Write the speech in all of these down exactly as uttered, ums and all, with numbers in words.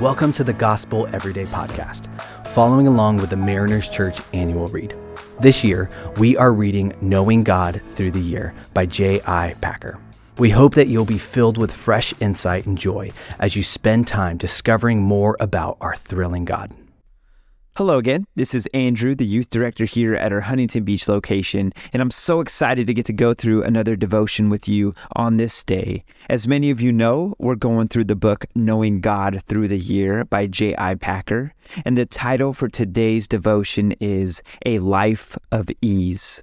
Welcome to the Gospel Everyday Podcast, following along with the Mariners Church annual read. This year, we are reading Knowing God Through the Year by J I. Packer. We hope that you'll be filled with fresh insight and joy as you spend time discovering more about our thrilling God. Hello again, this is Andrew, the youth director here at our Huntington Beach location, and I'm so excited to get to go through another devotion with you on this day. As many of you know, we're going through the book Knowing God Through the Year by J I. Packer, and the title for today's devotion is A Life of Ease.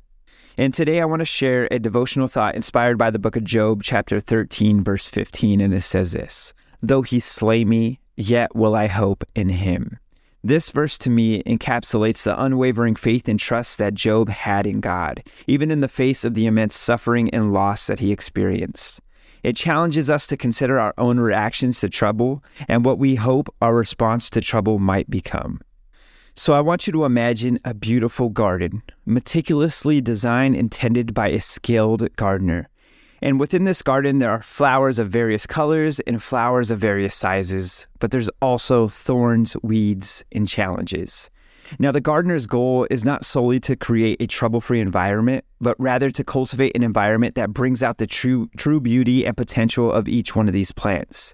And today I want to share a devotional thought inspired by the book of Job, chapter thirteen, verse fifteen, and it says this, "Though he slay me, yet will I hope in him." This verse to me encapsulates the unwavering faith and trust that Job had in God, even in the face of the immense suffering and loss that he experienced. It challenges us to consider our own reactions to trouble and what we hope our response to trouble might become. So I want you to imagine a beautiful garden, meticulously designed and tended by a skilled gardener. And within this garden, there are flowers of various colors and flowers of various sizes, but there's also thorns, weeds, and challenges. Now, the gardener's goal is not solely to create a trouble-free environment, but rather to cultivate an environment that brings out the true, true beauty and potential of each one of these plants.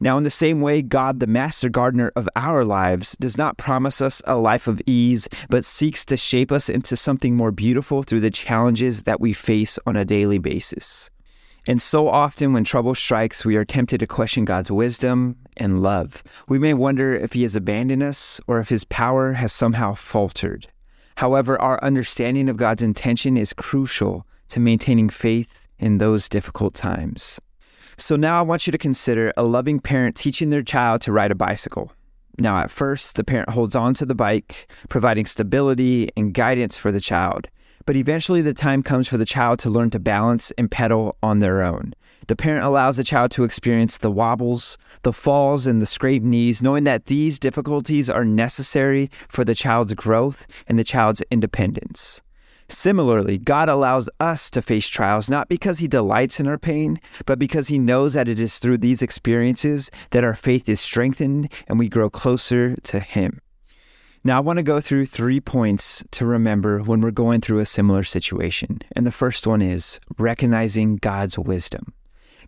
Now, in the same way, God, the master gardener of our lives, does not promise us a life of ease, but seeks to shape us into something more beautiful through the challenges that we face on a daily basis. And so often when trouble strikes, we are tempted to question God's wisdom and love. We may wonder if he has abandoned us or if his power has somehow faltered. However, our understanding of God's intention is crucial to maintaining faith in those difficult times. So now I want you to consider a loving parent teaching their child to ride a bicycle. Now, at first, the parent holds on to the bike, providing stability and guidance for the child. But eventually the time comes for the child to learn to balance and pedal on their own. The parent allows the child to experience the wobbles, the falls, and the scraped knees, knowing that these difficulties are necessary for the child's growth and the child's independence. Similarly, God allows us to face trials not because he delights in our pain, but because he knows that it is through these experiences that our faith is strengthened and we grow closer to him. Now, I want to go through three points to remember when we're going through a similar situation. And the first one is recognizing God's wisdom.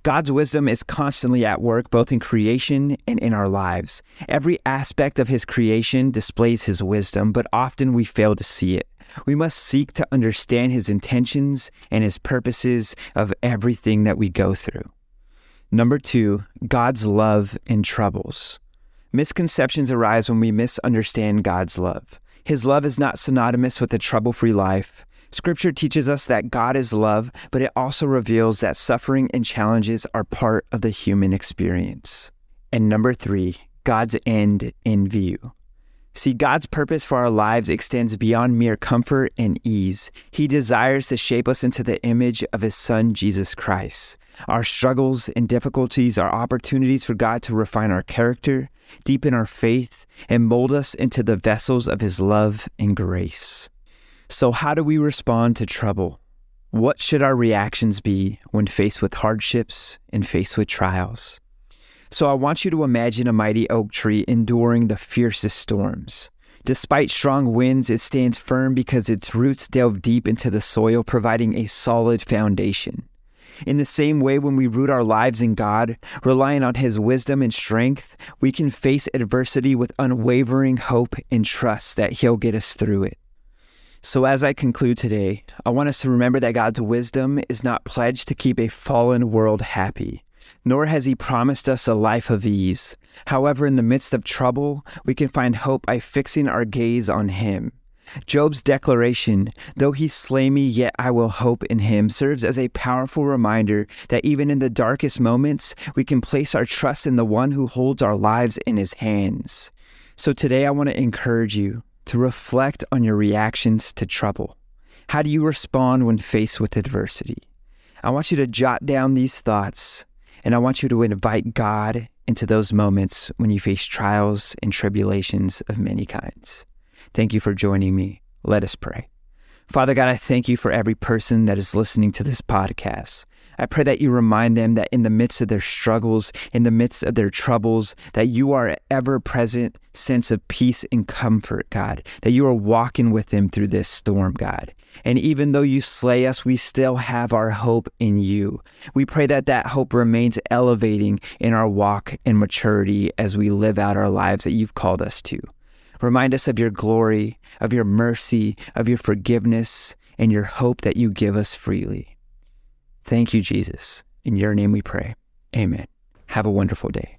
God's wisdom is constantly at work, both in creation and in our lives. Every aspect of his creation displays his wisdom, but often we fail to see it. We must seek to understand his intentions and his purposes of everything that we go through. Number two, God's love in troubles. Misconceptions arise when we misunderstand God's love. His love is not synonymous with a trouble-free life. Scripture teaches us that God is love, but it also reveals that suffering and challenges are part of the human experience. And number three, God's end in view. See, God's purpose for our lives extends beyond mere comfort and ease. He desires to shape us into the image of his Son, Jesus Christ. Our struggles and difficulties are opportunities for God to refine our character, deepen our faith, and mold us into the vessels of his love and grace. So how do we respond to trouble? What should our reactions be when faced with hardships and faced with trials? So I want you to imagine a mighty oak tree enduring the fiercest storms. Despite strong winds, it stands firm because its roots delve deep into the soil, providing a solid foundation. In the same way, when we root our lives in God, relying on his wisdom and strength, we can face adversity with unwavering hope and trust that he'll get us through it. So as I conclude today, I want us to remember that God's wisdom is not pledged to keep a fallen world happy, nor has he promised us a life of ease. However, in the midst of trouble, we can find hope by fixing our gaze on him. Job's declaration, "Though he slay me, yet I will hope in him," serves as a powerful reminder that even in the darkest moments, we can place our trust in the one who holds our lives in his hands. So today I want to encourage you to reflect on your reactions to trouble. How do you respond when faced with adversity? I want you to jot down these thoughts, and I want you to invite God into those moments when you face trials and tribulations of many kinds. Thank you for joining me. Let us pray. Father God, I thank you for every person that is listening to this podcast. I pray that you remind them that in the midst of their struggles, in the midst of their troubles, that you are an ever-present sense of peace and comfort, God, that you are walking with them through this storm, God. And even though you slay us, we still have our hope in you. We pray that that hope remains elevating in our walk and maturity as we live out our lives that you've called us to. Remind us of your glory, of your mercy, of your forgiveness, and your hope that you give us freely. Thank you, Jesus. In your name we pray. Amen. Have a wonderful day.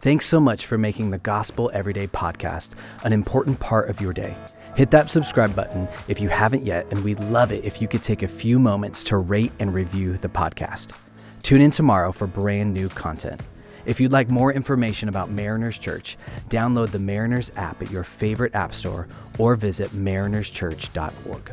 Thanks so much for making the Gospel Everyday Podcast an important part of your day. Hit that subscribe button if you haven't yet, and we'd love it if you could take a few moments to rate and review the podcast. Tune in tomorrow for brand new content. If you'd like more information about Mariners Church, download the Mariners app at your favorite app store or visit mariners church dot org.